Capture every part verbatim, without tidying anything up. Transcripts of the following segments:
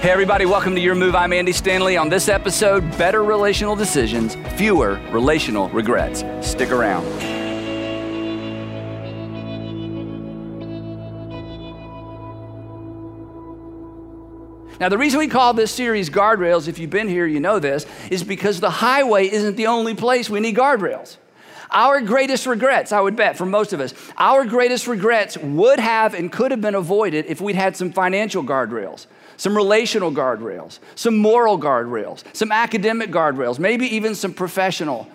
Hey everybody, welcome to Your Move. I'm Andy Stanley. On this episode, better relational decisions, fewer relational regrets. Stick around. Now, the reason we call this series Guardrails, if you've been here, you know this, is because the highway isn't the only place we need guardrails. Our greatest regrets, I would bet, for most of us, our greatest regrets would have and could have been avoided if we'd had some financial guardrails, some relational guardrails, some moral guardrails, some academic guardrails, maybe even some professional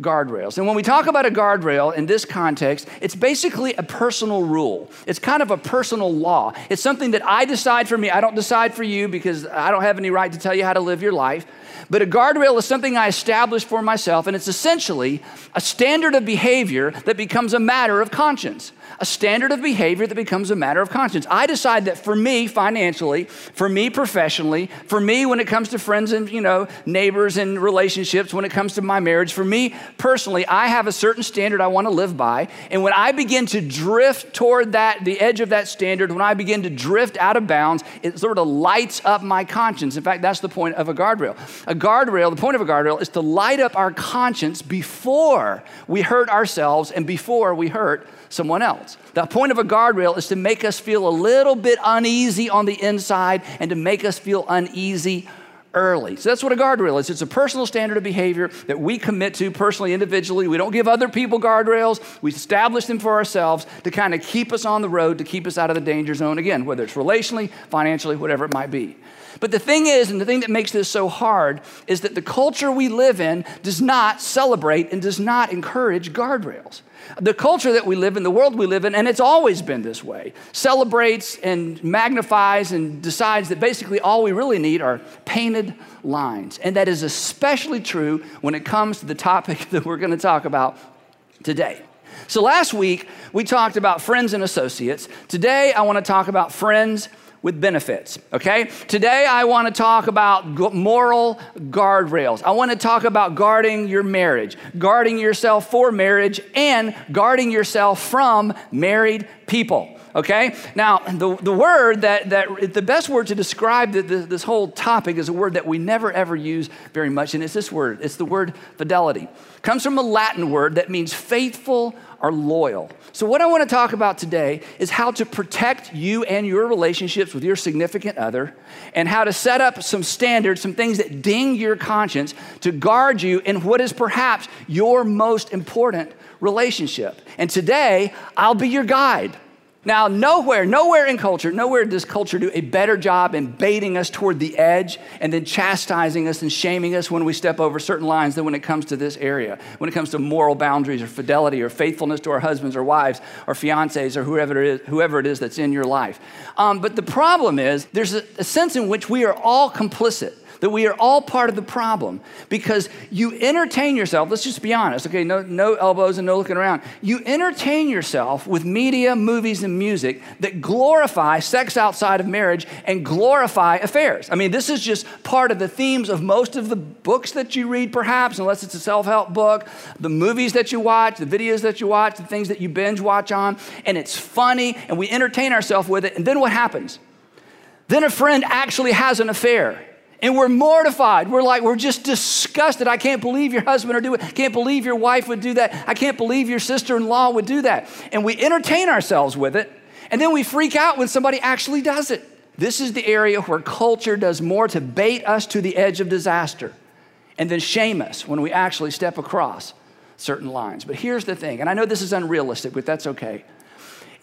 guardrails. And when we talk about a guardrail in this context, it's basically a personal rule. It's kind of a personal law. It's something that I decide for me. I don't decide for you because I don't have any right to tell you how to live your life. But a guardrail is something I establish for myself, and it's essentially a standard of behavior that becomes a matter of conscience. A standard of behavior that becomes a matter of conscience. I decide that for me financially, for me professionally, for me when it comes to friends and, you know, neighbors and relationships, when it comes to my marriage, for me personally, I have a certain standard I want to live by. And when I begin to drift toward that, the edge of that standard, when I begin to drift out of bounds, it sort of lights up my conscience. In fact, that's the point of a guardrail. A guardrail, the point of a guardrail is to light up our conscience before we hurt ourselves and before we hurt someone else. The point of a guardrail is to make us feel a little bit uneasy on the inside and to make us feel uneasy early. So that's what a guardrail is. It's a personal standard of behavior that we commit to personally, individually. We don't give other people guardrails. We establish them for ourselves to kind of keep us on the road, to keep us out of the danger zone, again, whether it's relationally, financially, whatever it might be. But the thing is, and the thing that makes this so hard, is that the culture we live in does not celebrate and does not encourage guardrails. The culture that we live in, the world we live in, and it's always been this way, celebrates and magnifies and decides that basically all we really need are painted lines. And that is especially true when it comes to the topic that we're going to talk about today. So last week, we talked about friends and associates. Today, I want to talk about friends with benefits, okay? Today, I want to talk about g- moral guardrails. I want to talk about guarding your marriage, guarding yourself for marriage, and guarding yourself from married people, okay? Now, the, the word that, that, the best word to describe the, the, this whole topic is a word that we never, ever use very much, and it's this word. It's the word fidelity. It comes from a Latin word that means faithful are loyal. So what I want to talk about today is how to protect you and your relationships with your significant other and how to set up some standards, some things that ding your conscience to guard you in what is perhaps your most important relationship. And today, I'll be your guide. Now, nowhere, nowhere in culture, nowhere does culture do a better job in baiting us toward the edge and then chastising us and shaming us when we step over certain lines than when it comes to this area, when it comes to moral boundaries or fidelity or faithfulness to our husbands or wives or fiancés or whoever it is, whoever it is that's in your life. Um, but the problem is there's a, a sense in which we are all complicit, that we are all part of the problem because you entertain yourself, let's just be honest, okay, no, no elbows and no looking around. You entertain yourself with media, movies, and music that glorify sex outside of marriage and glorify affairs. I mean, this is just part of the themes of most of the books that you read, perhaps, unless it's a self-help book, the movies that you watch, the videos that you watch, the things that you binge watch on, and it's funny, and we entertain ourselves with it, and then what happens? Then a friend actually has an affair. And we're mortified. We're like, we're just disgusted. I can't believe your husband would do it. I can't believe your wife would do that. I can't believe your sister-in-law would do that. And we entertain ourselves with it. And then we freak out when somebody actually does it. This is the area where culture does more to bait us to the edge of disaster and then shame us when we actually step across certain lines. But here's the thing, and I know this is unrealistic, but that's okay.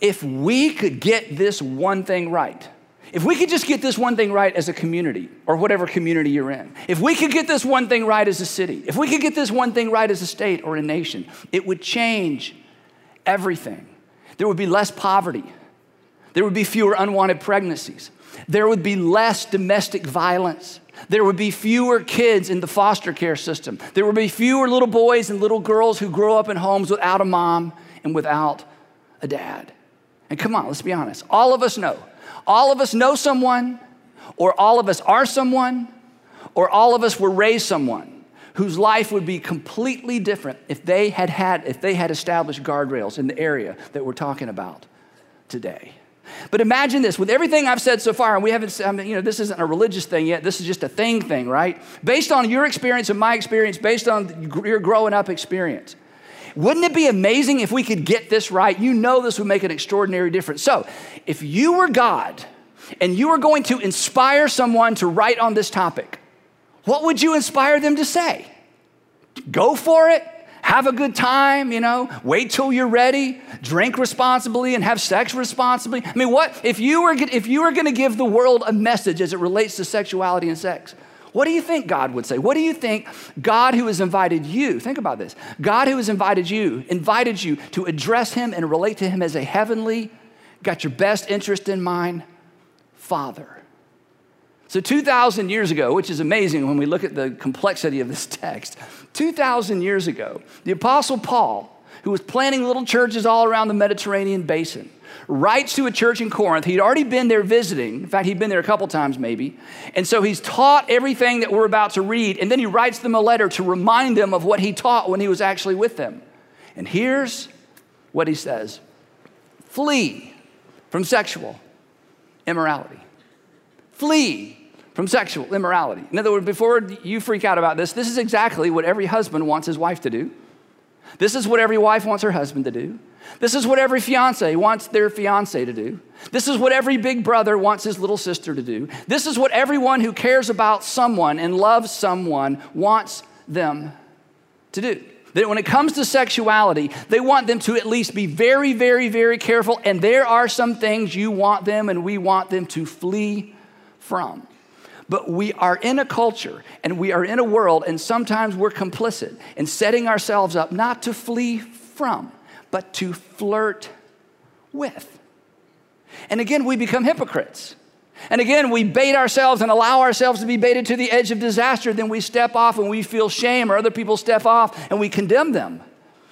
If we could get this one thing right, if we could just get this one thing right as a community or whatever community you're in, if we could get this one thing right as a city, if we could get this one thing right as a state or a nation, it would change everything. There would be less poverty. There would be fewer unwanted pregnancies. There would be less domestic violence. There would be fewer kids in the foster care system. There would be fewer little boys and little girls who grow up in homes without a mom and without a dad. And come on, let's be honest. All of us know All of us know someone, or all of us are someone, or all of us were raised someone whose life would be completely different if they had had, if they had established guardrails in the area that we're talking about today. But imagine this, with everything I've said so far, and we haven't, I mean, you know, this isn't a religious thing yet, this is just a thing thing, right? Based on your experience and my experience, based on your growing up experience, wouldn't it be amazing if we could get this right? You know this would make an extraordinary difference. So if you were God and you were going to inspire someone to write on this topic, what would you inspire them to say? Go for it. Have a good time, you know, wait till you're ready, drink responsibly and have sex responsibly. I mean, what, if you were if you were gonna give the world a message as it relates to sexuality and sex, what do you think God would say? What do you think God who has invited you, think about this, God who has invited you, invited you to address him and relate to him as a heavenly, got your best interest in mind, Father. So two thousand years ago, which is amazing when we look at the complexity of this text, two thousand years ago, the Apostle Paul, who was planting little churches all around the Mediterranean basin, writes to a church in Corinth. He'd already been there visiting. In fact, he'd been there a couple times maybe. And so he's taught everything that we're about to read. And then he writes them a letter to remind them of what he taught when he was actually with them. And here's what he says: flee from sexual immorality. Flee from sexual immorality. In other words, before you freak out about this, this is exactly what every husband wants his wife to do. This is what every wife wants her husband to do. This is what every fiance wants their fiance to do. This is what every big brother wants his little sister to do. This is what everyone who cares about someone and loves someone wants them to do. That when it comes to sexuality, they want them to at least be very, very, very careful. And there are some things you want them and we want them to flee from. But we are in a culture and we are in a world, and sometimes we're complicit in setting ourselves up not to flee from, but to flirt with. And again, we become hypocrites. And again, we bait ourselves and allow ourselves to be baited to the edge of disaster. Then we step off and we feel shame, or other people step off and we condemn them.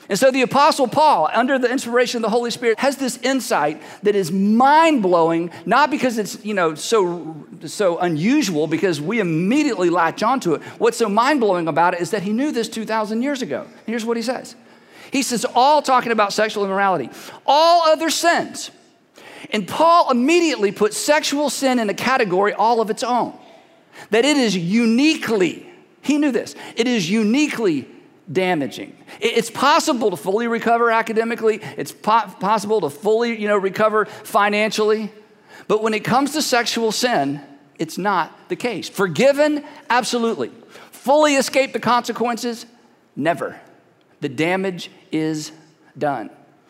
And so the Apostle Paul, under the inspiration of the Holy Spirit, has this insight that is mind-blowing, not because it's, you know, so, so unusual, because we immediately latch onto it. What's so mind-blowing about it is that he knew this two thousand years ago. And here's what he says. He says, all talking about sexual immorality, all other sins. And Paul immediately puts sexual sin in a category all of its own, that it is uniquely, he knew this, it is uniquely damaging. It's possible to fully recover academically. It's po- possible to fully, you know, recover financially. But when it comes to sexual sin, it's not the case. Forgiven, absolutely. Fully escape the consequences, never. The damage is done.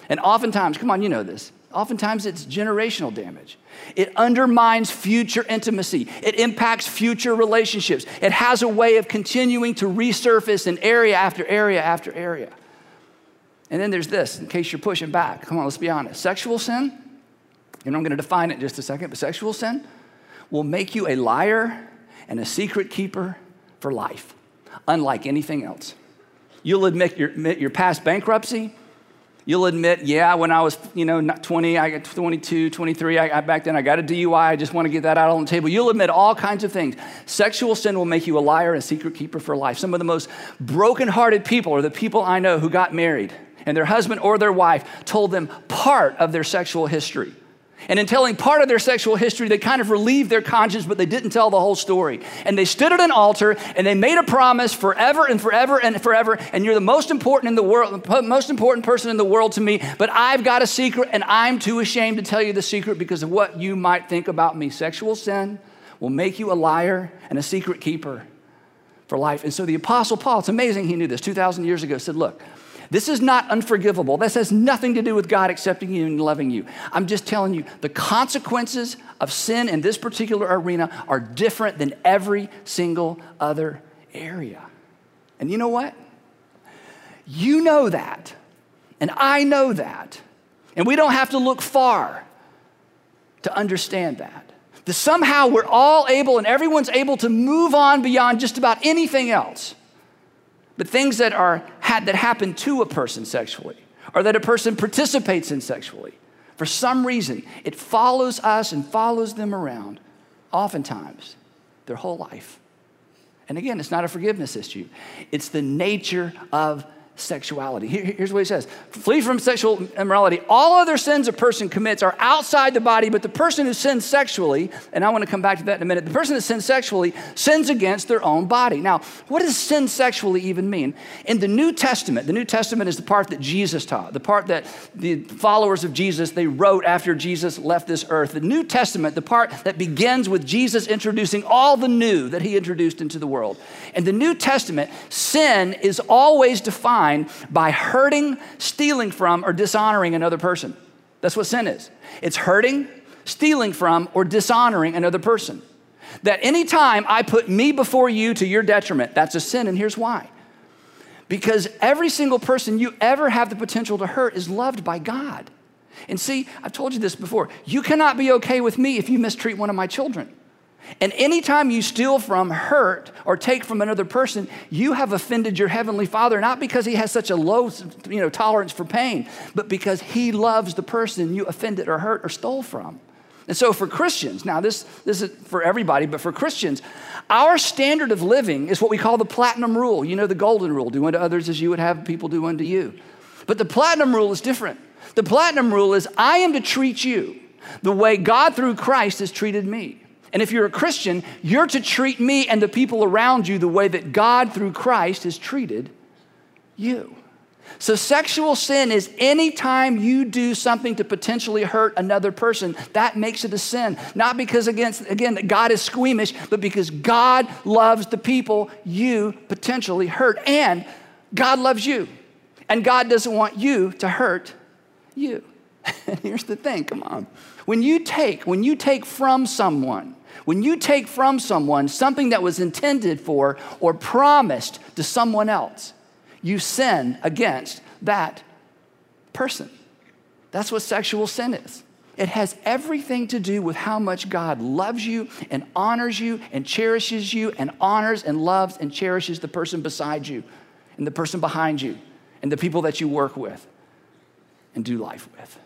And oftentimes, come on, you know this, oftentimes it's generational damage. It undermines future intimacy. It impacts future relationships. It has a way of continuing to resurface in area after area after area. And then there's this, in case you're pushing back. Come on, let's be honest. Sexual sin, and I'm gonna define it in just a second, but sexual sin will make you a liar and a secret keeper for life, unlike anything else. You'll admit your, admit your past bankruptcy. You'll admit, yeah, when I was, you know, twenty, I got twenty-two, twenty-three, I, I, back then I got a D U I, I just want to get that out on the table. You'll admit all kinds of things. Sexual sin will make you a liar and a secret keeper for life. Some of the most brokenhearted people are the people I know who got married and their husband or their wife told them part of their sexual history. And in telling part of their sexual history, they kind of relieved their conscience, but they didn't tell the whole story. And they stood at an altar and they made a promise forever and forever and forever. And you're the most important in the world, the most important person in the world to me, but I've got a secret and I'm too ashamed to tell you the secret because of what you might think about me. Sexual sin will make you a liar and a secret keeper for life. And so the Apostle Paul, it's amazing he knew this two thousand years ago, said, look, this is not unforgivable. This has nothing to do with God accepting you and loving you. I'm just telling you, the consequences of sin in this particular arena are different than every single other area. And you know what? You know that, and I know that, and we don't have to look far to understand that. That somehow we're all able and everyone's able to move on beyond just about anything else. But things that are had that happen to a person sexually, or that a person participates in sexually, for some reason, it follows us and follows them around, oftentimes, their whole life. And again, it's not a forgiveness issue. It's the nature of sexuality. Here, here's what he says. Flee from sexual immorality. All other sins a person commits are outside the body, but the person who sins sexually, and I want to come back to that in a minute, the person that sins sexually sins against their own body. Now, what does sin sexually even mean? In the New Testament, the New Testament is the part that Jesus taught, the part that the followers of Jesus, they wrote after Jesus left this earth. The New Testament, the part that begins with Jesus introducing all the new that he introduced into the world. In the New Testament, sin is always defined by hurting, stealing from, or dishonoring another person. That's what sin is. It's hurting, stealing from, or dishonoring another person. That any time I put me before you to your detriment, that's a sin, and here's why. Because every single person you ever have the potential to hurt is loved by God. And see, I've told you this before. You cannot be okay with me if you mistreat one of my children. And anytime you steal from, hurt, or take from another person, you have offended your heavenly Father, not because he has such a low you know, tolerance for pain, but because he loves the person you offended or hurt or stole from. And so for Christians, now this, this is for everybody, but for Christians, our standard of living is what we call the platinum rule. You know, the golden rule, do unto others as you would have people do unto you. But the platinum rule is different. The platinum rule is I am to treat you the way God through Christ has treated me. And if you're a Christian, you're to treat me and the people around you the way that God through Christ has treated you. So sexual sin is any time you do something to potentially hurt another person, that makes it a sin. Not because, against, again, that God is squeamish, but because God loves the people you potentially hurt. And God loves you. And God doesn't want you to hurt you. And here's the thing, come on. When you take, when you take from someone, when you take from someone something that was intended for or promised to someone else, you sin against that person. That's what sexual sin is. It has everything to do with how much God loves you and honors you and cherishes you and honors and loves and cherishes the person beside you and the person behind you and the people that you work with and do life with.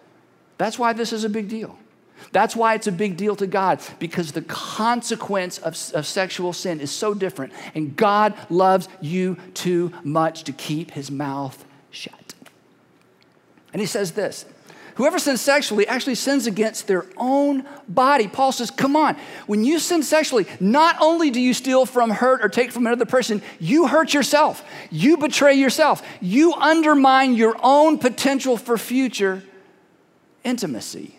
That's why this is a big deal. That's why it's a big deal to God, because the consequence of, of sexual sin is so different, and God loves you too much to keep his mouth shut. And he says this, whoever sins sexually actually sins against their own body. Paul says, come on, when you sin sexually, not only do you steal from, hurt, or take from another person, you hurt yourself, you betray yourself, you undermine your own potential for future intimacy.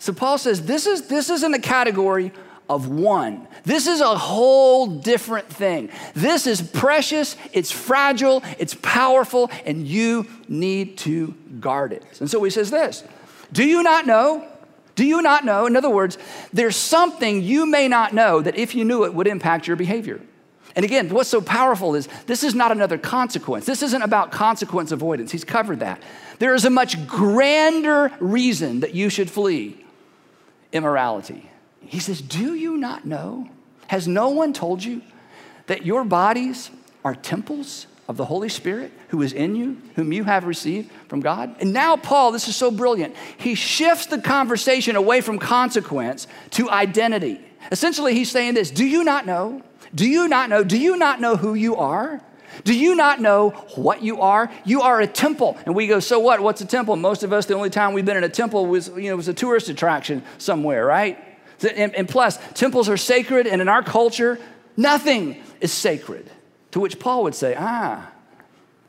So Paul says, this, is, this isn't a category of one. This is a whole different thing. This is precious, it's fragile, it's powerful, and you need to guard it. And so he says this, do you not know? Do you not know? In other words, there's something you may not know that if you knew it would impact your behavior. And again, what's so powerful is this is not another consequence. This isn't about consequence avoidance. He's covered that. There is a much grander reason that you should flee immorality. He says, do you not know? Has no one told you that your bodies are temples of the Holy Spirit who is in you, whom you have received from God? And now Paul, this is so brilliant. He shifts the conversation away from consequence to identity. Essentially, he's saying this, do you not know? Do you not know? Do you not know who you are? Do you not know what you are? You are a temple. And we go, so what? What's a temple? Most of us, the only time we've been in a temple was, you know, was a tourist attraction somewhere, right? And, and plus, temples are sacred, and in our culture, nothing is sacred. To which Paul would say, ah,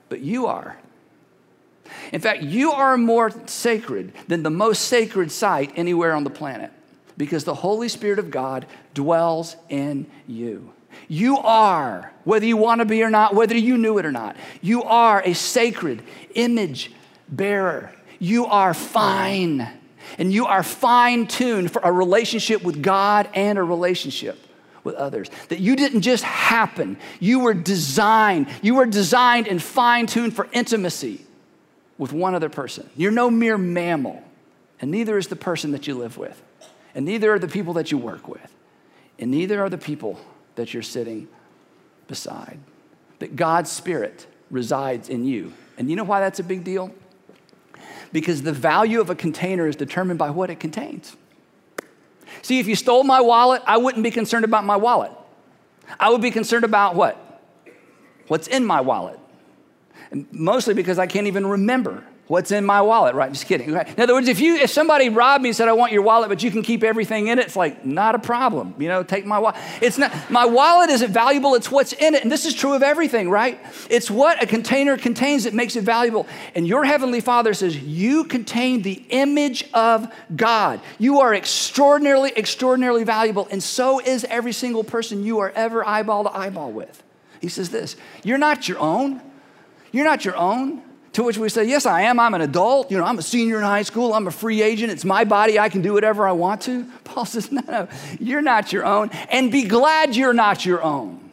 but you are. In fact, you are more sacred than the most sacred site anywhere on the planet, because the Holy Spirit of God dwells in you. You are, whether you want to be or not, whether you knew it or not, you are a sacred image bearer. You are fine, and you are fine-tuned for a relationship with God and a relationship with others. That you didn't just happen. You were designed. You were designed and fine-tuned for intimacy with one other person. You're no mere mammal, and neither is the person that you live with, and neither are the people that you work with, and neither are the people that you're sitting beside. That God's Spirit resides in you. And you know why that's a big deal? Because the value of a container is determined by what it contains. See, if you stole my wallet, I wouldn't be concerned about my wallet. I would be concerned about what? What's in my wallet. mostly because I can't even remember what's in my wallet, right? Just kidding, right? In other words, if you if somebody robbed me and said, I want your wallet, but you can keep everything in it, it's like, not a problem, you know, take my wallet. It's not, my wallet isn't valuable, it's what's in it. And this is true of everything, right? It's what a container contains that makes it valuable. And your Heavenly Father says, you contain the image of God. You are extraordinarily, extraordinarily valuable. And so is every single person you are ever eyeball to eyeball with. He says this, you're not your own. You're not your own. To which we say, yes, I am. I'm an adult. You know, I'm a senior in high school. I'm a free agent. It's my body. I can do whatever I want to. Paul says, no, no, you're not your own. And be glad you're not your own,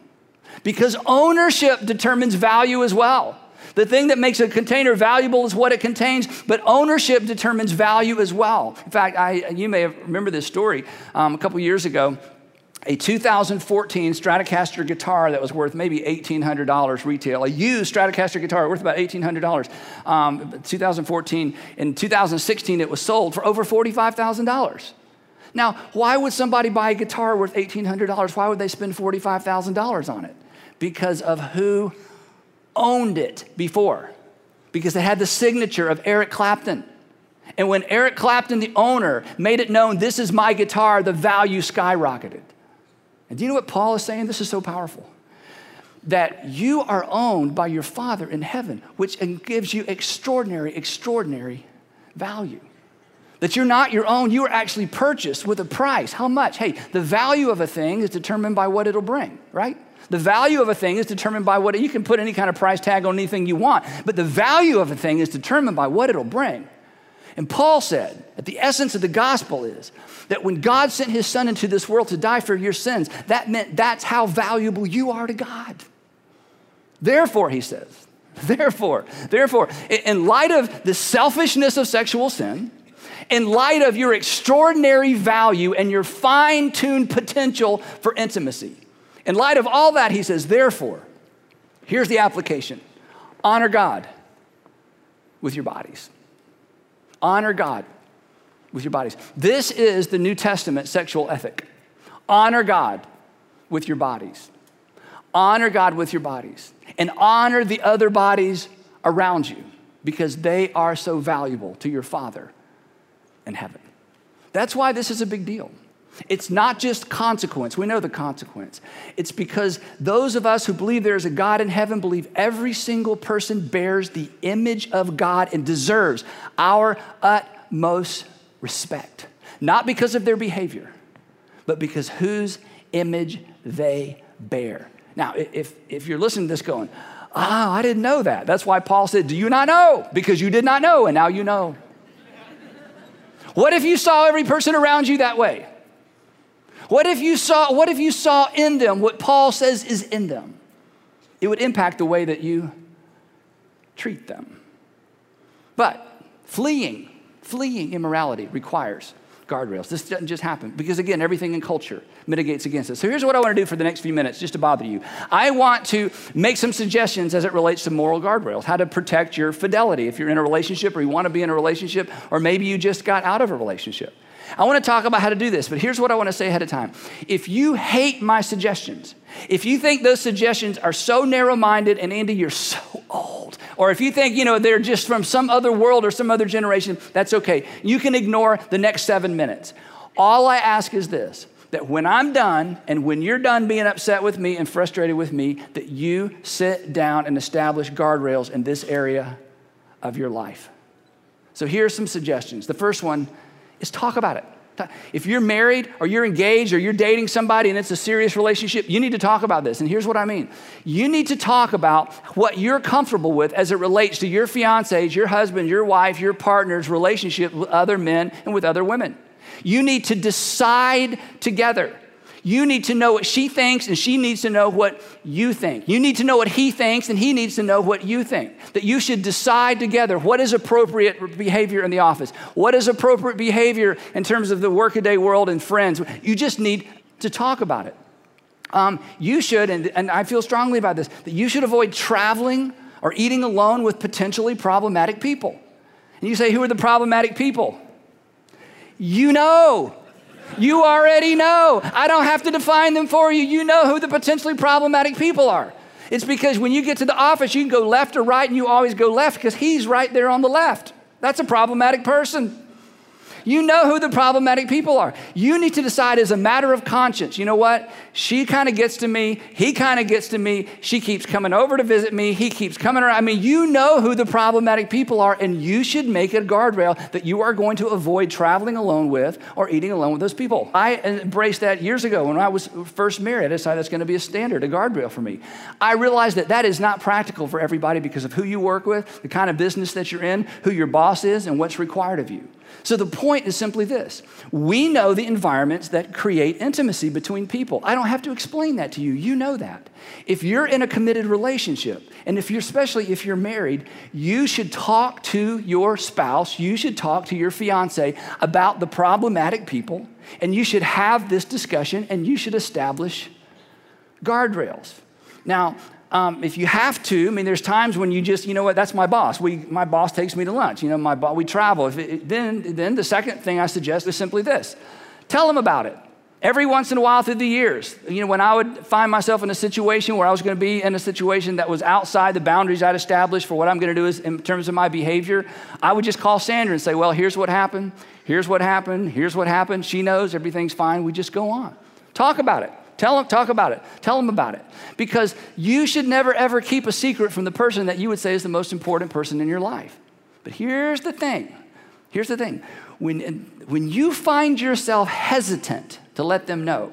because ownership determines value as well. The thing that makes a container valuable is what it contains, but ownership determines value as well. In fact, I, you may have remember this story um, a couple years ago. A two thousand fourteen Stratocaster guitar that was worth maybe eighteen hundred dollars retail. A used Stratocaster guitar worth about eighteen hundred dollars. Um, two thousand fourteen, in two thousand sixteen, it was sold for over forty-five thousand dollars. Now, why would somebody buy a guitar worth eighteen hundred dollars? Why would they spend forty-five thousand dollars on it? Because of who owned it before. Because they had the signature of Eric Clapton. And when Eric Clapton, the owner, made it known, this is my guitar, the value skyrocketed. And do you know what Paul is saying? This is so powerful. That you are owned by your Father in heaven, which gives you extraordinary, extraordinary value. That you're not your own. You are actually purchased with a price. How much? Hey, the value of a thing is determined by what it'll bring, right? The value of a thing is determined by what it, you can put any kind of price tag on anything you want, but the value of a thing is determined by what it'll bring. And Paul said that the essence of the gospel is that when God sent his son into this world to die for your sins, that meant that's how valuable you are to God. Therefore, he says, therefore, therefore, in light of the selfishness of sexual sin, in light of your extraordinary value and your fine-tuned potential for intimacy, in light of all that, he says, therefore, here's the application. Honor God with your bodies. Honor God with your bodies. This is the New Testament sexual ethic. Honor God with your bodies. Honor God with your bodies. And honor the other bodies around you, because they are so valuable to your Father in heaven. That's why this is a big deal. It's not just consequence. We know the consequence. It's because those of us who believe there is a God in heaven believe every single person bears the image of God and deserves our utmost respect. Not because of their behavior, but because whose image they bear. Now, if, if you're listening to this going, oh, I didn't know that. That's why Paul said, do you not know? Because you did not know, and now you know. What if you saw every person around you that way? What if you saw, what if you saw in them what Paul says is in them? It would impact the way that you treat them. But fleeing, fleeing immorality requires guardrails. This doesn't just happen because, again, everything in culture mitigates against it. So here's what I want to do for the next few minutes, just to bother you. I want to make some suggestions as it relates to moral guardrails, how to protect your fidelity if you're in a relationship or you want to be in a relationship, or maybe you just got out of a relationship. I want to talk about how to do this, but here's what I want to say ahead of time. If you hate my suggestions, if you think those suggestions are so narrow-minded and, Andy, you're so old, or if you think, you know, they're just from some other world or some other generation, that's okay. You can ignore the next seven minutes. All I ask is this, that when I'm done and when you're done being upset with me and frustrated with me, that you sit down and establish guardrails in this area of your life. So here's some suggestions. The first one is talk about it. If you're married or you're engaged or you're dating somebody and it's a serious relationship, you need to talk about this. And here's what I mean. You need to talk about what you're comfortable with as it relates to your fiance's, your husband, your wife, your partner's relationship with other men and with other women. You need to decide together. You need to know what she thinks and she needs to know what you think. You need to know what he thinks and he needs to know what you think. That you should decide together what is appropriate behavior in the office, what is appropriate behavior in terms of the workaday world and friends. You just need to talk about it. Um, you should, and, and I feel strongly about this, that you should avoid traveling or eating alone with potentially problematic people. And you say, who are the problematic people? You know. You already know. I don't have to define them for you. You know who the potentially problematic people are. It's because when you get to the office, you can go left or right, and you always go left because he's right there on the left. That's a problematic person. You know who the problematic people are. You need to decide as a matter of conscience, you know what? She kind of gets to me. He kind of gets to me. She keeps coming over to visit me. He keeps coming around. I mean, you know who the problematic people are, and you should make a guardrail that you are going to avoid traveling alone with or eating alone with those people. I embraced that years ago when I was first married. I decided that's going to be a standard, a guardrail for me. I realized that that is not practical for everybody because of who you work with, the kind of business that you're in, who your boss is, and what's required of you. So the point is simply this. We know the environments that create intimacy between people. I don't have to explain that to you. You know that. If you're in a committed relationship, and if you're, especially if you're married, you should talk to your spouse, you should talk to your fiance about the problematic people, and you should have this discussion, and you should establish guardrails. Now, Um, if you have to, I mean, there's times when you just, you know what, that's my boss. We, my boss takes me to lunch. You know, my bo- we travel. If it, then, then the second thing I suggest is simply this. Tell them about it. Every once in a while through the years, you know, when I would find myself in a situation where I was going to be in a situation that was outside the boundaries I'd established for what I'm going to do is in terms of my behavior, I would just call Sandra and say, well, here's what happened. Here's what happened. Here's what happened. She knows everything's fine. We just go on. Talk about it. Tell them, talk about it. Tell them about it. Because you should never, ever keep a secret from the person that you would say is the most important person in your life. But here's the thing. Here's the thing. When, when you find yourself hesitant to let them know,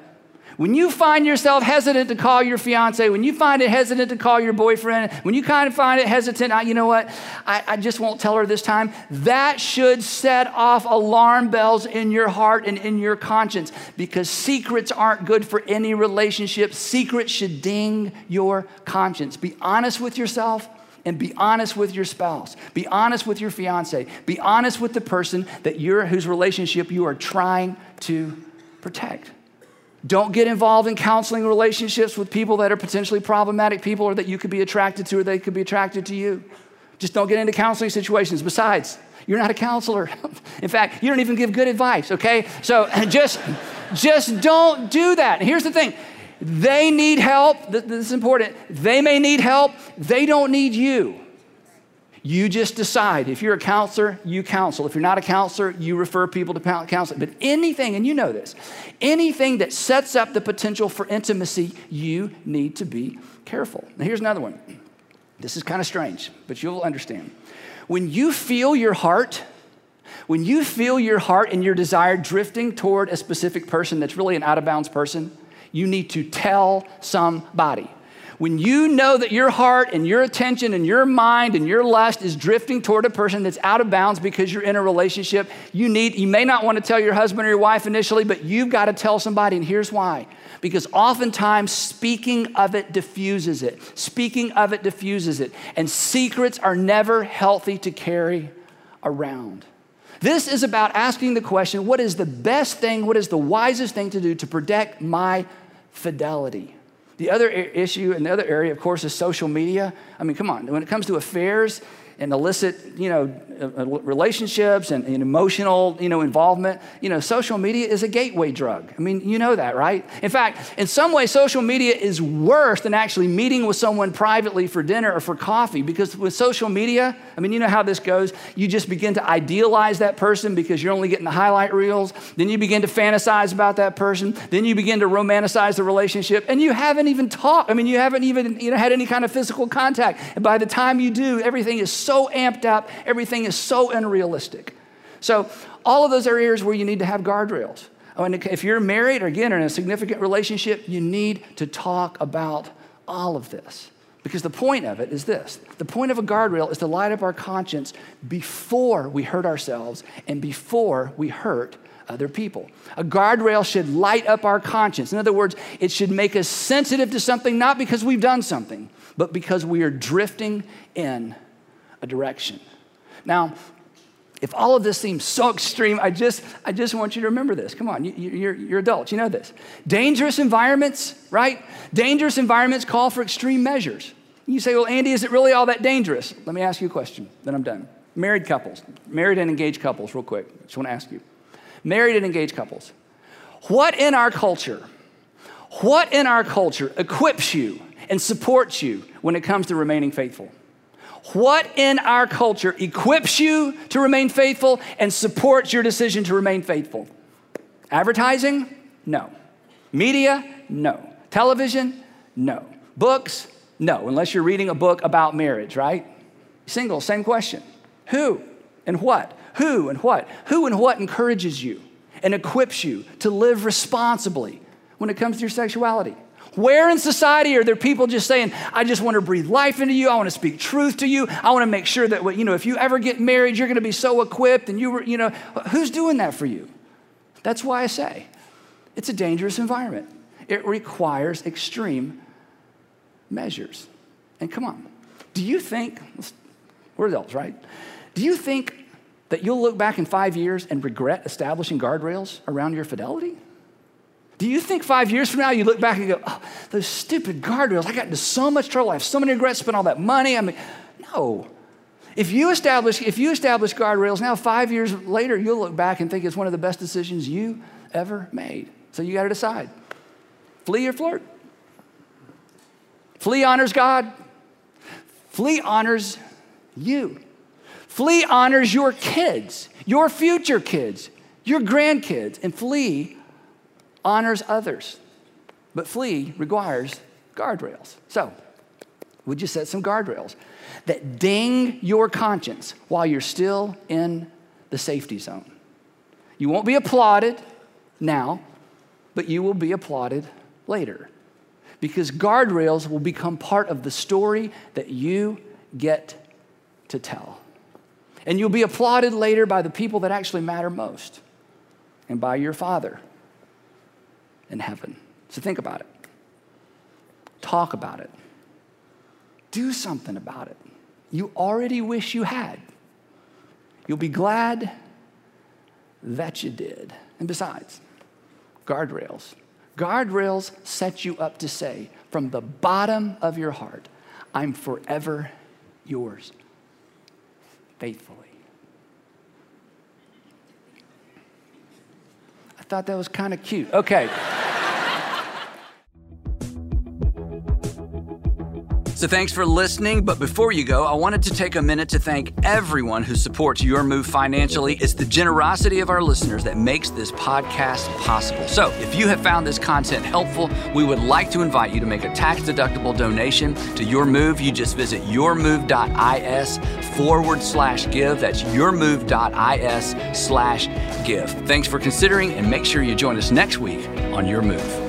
when you find yourself hesitant to call your fiance, when you find it hesitant to call your boyfriend, when you kind of find it hesitant, I, you know what, I, I just won't tell her this time, that should set off alarm bells in your heart and in your conscience because secrets aren't good for any relationship. Secrets should ding your conscience. Be honest with yourself and be honest with your spouse. Be honest with your fiance. Be honest with the person that you're, whose relationship you are trying to protect. Don't get involved in counseling relationships with people that are potentially problematic people or that you could be attracted to or they could be attracted to you. Just don't get into counseling situations. Besides, you're not a counselor. In fact, you don't even give good advice, okay? So just, just don't do that. And here's the thing. They need help. This is important. They may need help. They don't need you. You just decide. If you're a counselor, you counsel. If you're not a counselor, you refer people to counseling. But anything, and you know this, anything that sets up the potential for intimacy, you need to be careful. Now, here's another one. This is kind of strange, but you'll understand. When you feel your heart, when you feel your heart and your desire drifting toward a specific person that's really an out-of-bounds person, you need to tell somebody. When you know that your heart and your attention and your mind and your lust is drifting toward a person that's out of bounds because you're in a relationship, you need, you may not want to tell your husband or your wife initially, but you've got to tell somebody, and here's why. Because oftentimes speaking of it diffuses it. Speaking of it diffuses it. And secrets are never healthy to carry around. This is about asking the question, what is the best thing, what is the wisest thing to do to protect my fidelity? The other issue and the other area, of course, is social media. I mean, come on. When it comes to affairs and illicit, you know, relationships and, and emotional, you know, involvement, you know, social media is a gateway drug. I mean, you know that, right? In fact, in some way, social media is worse than actually meeting with someone privately for dinner or for coffee because with social media, I mean, you know how this goes. You just begin to idealize that person because you're only getting the highlight reels. Then you begin to fantasize about that person. Then you begin to romanticize the relationship and you haven't even talked. I mean, you haven't even, you know, had any kind of physical contact. And by the time you do, everything is so so amped up, everything is so unrealistic. So all of those are areas where you need to have guardrails. I mean, if you're married or again, or in a significant relationship, you need to talk about all of this because the point of it is this. The point of a guardrail is to light up our conscience before we hurt ourselves and before we hurt other people. A guardrail should light up our conscience. In other words, it should make us sensitive to something, not because we've done something, but because we are drifting in a direction. Now, if all of this seems so extreme, I just, I just want you to remember this. Come on, you, you're, you're adults, you know this. Dangerous environments, right? Dangerous environments call for extreme measures. You say, well, Andy, is it really all that dangerous? Let me ask you a question, then I'm done. Married couples, married and engaged couples, real quick, I just want to ask you. Married and engaged couples, what in our culture, what in our culture equips you and supports you when it comes to remaining faithful? What in our culture equips you to remain faithful and supports your decision to remain faithful? Advertising? No. Media? No. Television? No. Books? No, unless you're reading a book about marriage, right? Single, same question. Who and what? Who and what? Who and what encourages you and equips you to live responsibly when it comes to your sexuality? Where in society are there people just saying, I just want to breathe life into you. I want to speak truth to you. I want to make sure that, you know, if you ever get married, you're going to be so equipped and you were, you know, who's doing that for you? That's why I say it's a dangerous environment. It requires extreme measures. And come on, do you think, we're adults, right? Do you think that you'll look back in five years and regret establishing guardrails around your fidelity? Do you think five years from now, you look back and go, oh, those stupid guardrails, I got into so much trouble. I have so many regrets, spent all that money. I mean, no. If you establish, if you establish guardrails now, five years later, you'll look back and think it's one of the best decisions you ever made. So you got to decide, flee or flirt. Flee honors God. Flee honors you. Flee honors your kids, your future kids, your grandkids, and flee honors others, but flee requires guardrails. So would you set some guardrails that ding your conscience while you're still in the safety zone? You won't be applauded now, but you will be applauded later because guardrails will become part of the story that you get to tell. And you'll be applauded later by the people that actually matter most and by your Father in heaven. So think about it. Talk about it. Do something about it. You already wish you had. You'll be glad that you did. And besides, guardrails. Guardrails set you up to say from the bottom of your heart, I'm forever yours, faithfully. I thought that was kind of cute. Okay. So thanks for listening. But before you go, I wanted to take a minute to thank everyone who supports Your Move financially. It's the generosity of our listeners that makes this podcast possible. So if you have found this content helpful, we would like to invite you to make a tax-deductible donation to Your Move. You just visit yourmove.is forward slash give. That's yourmove.is slash give. Thanks for considering and make sure you join us next week on Your Move.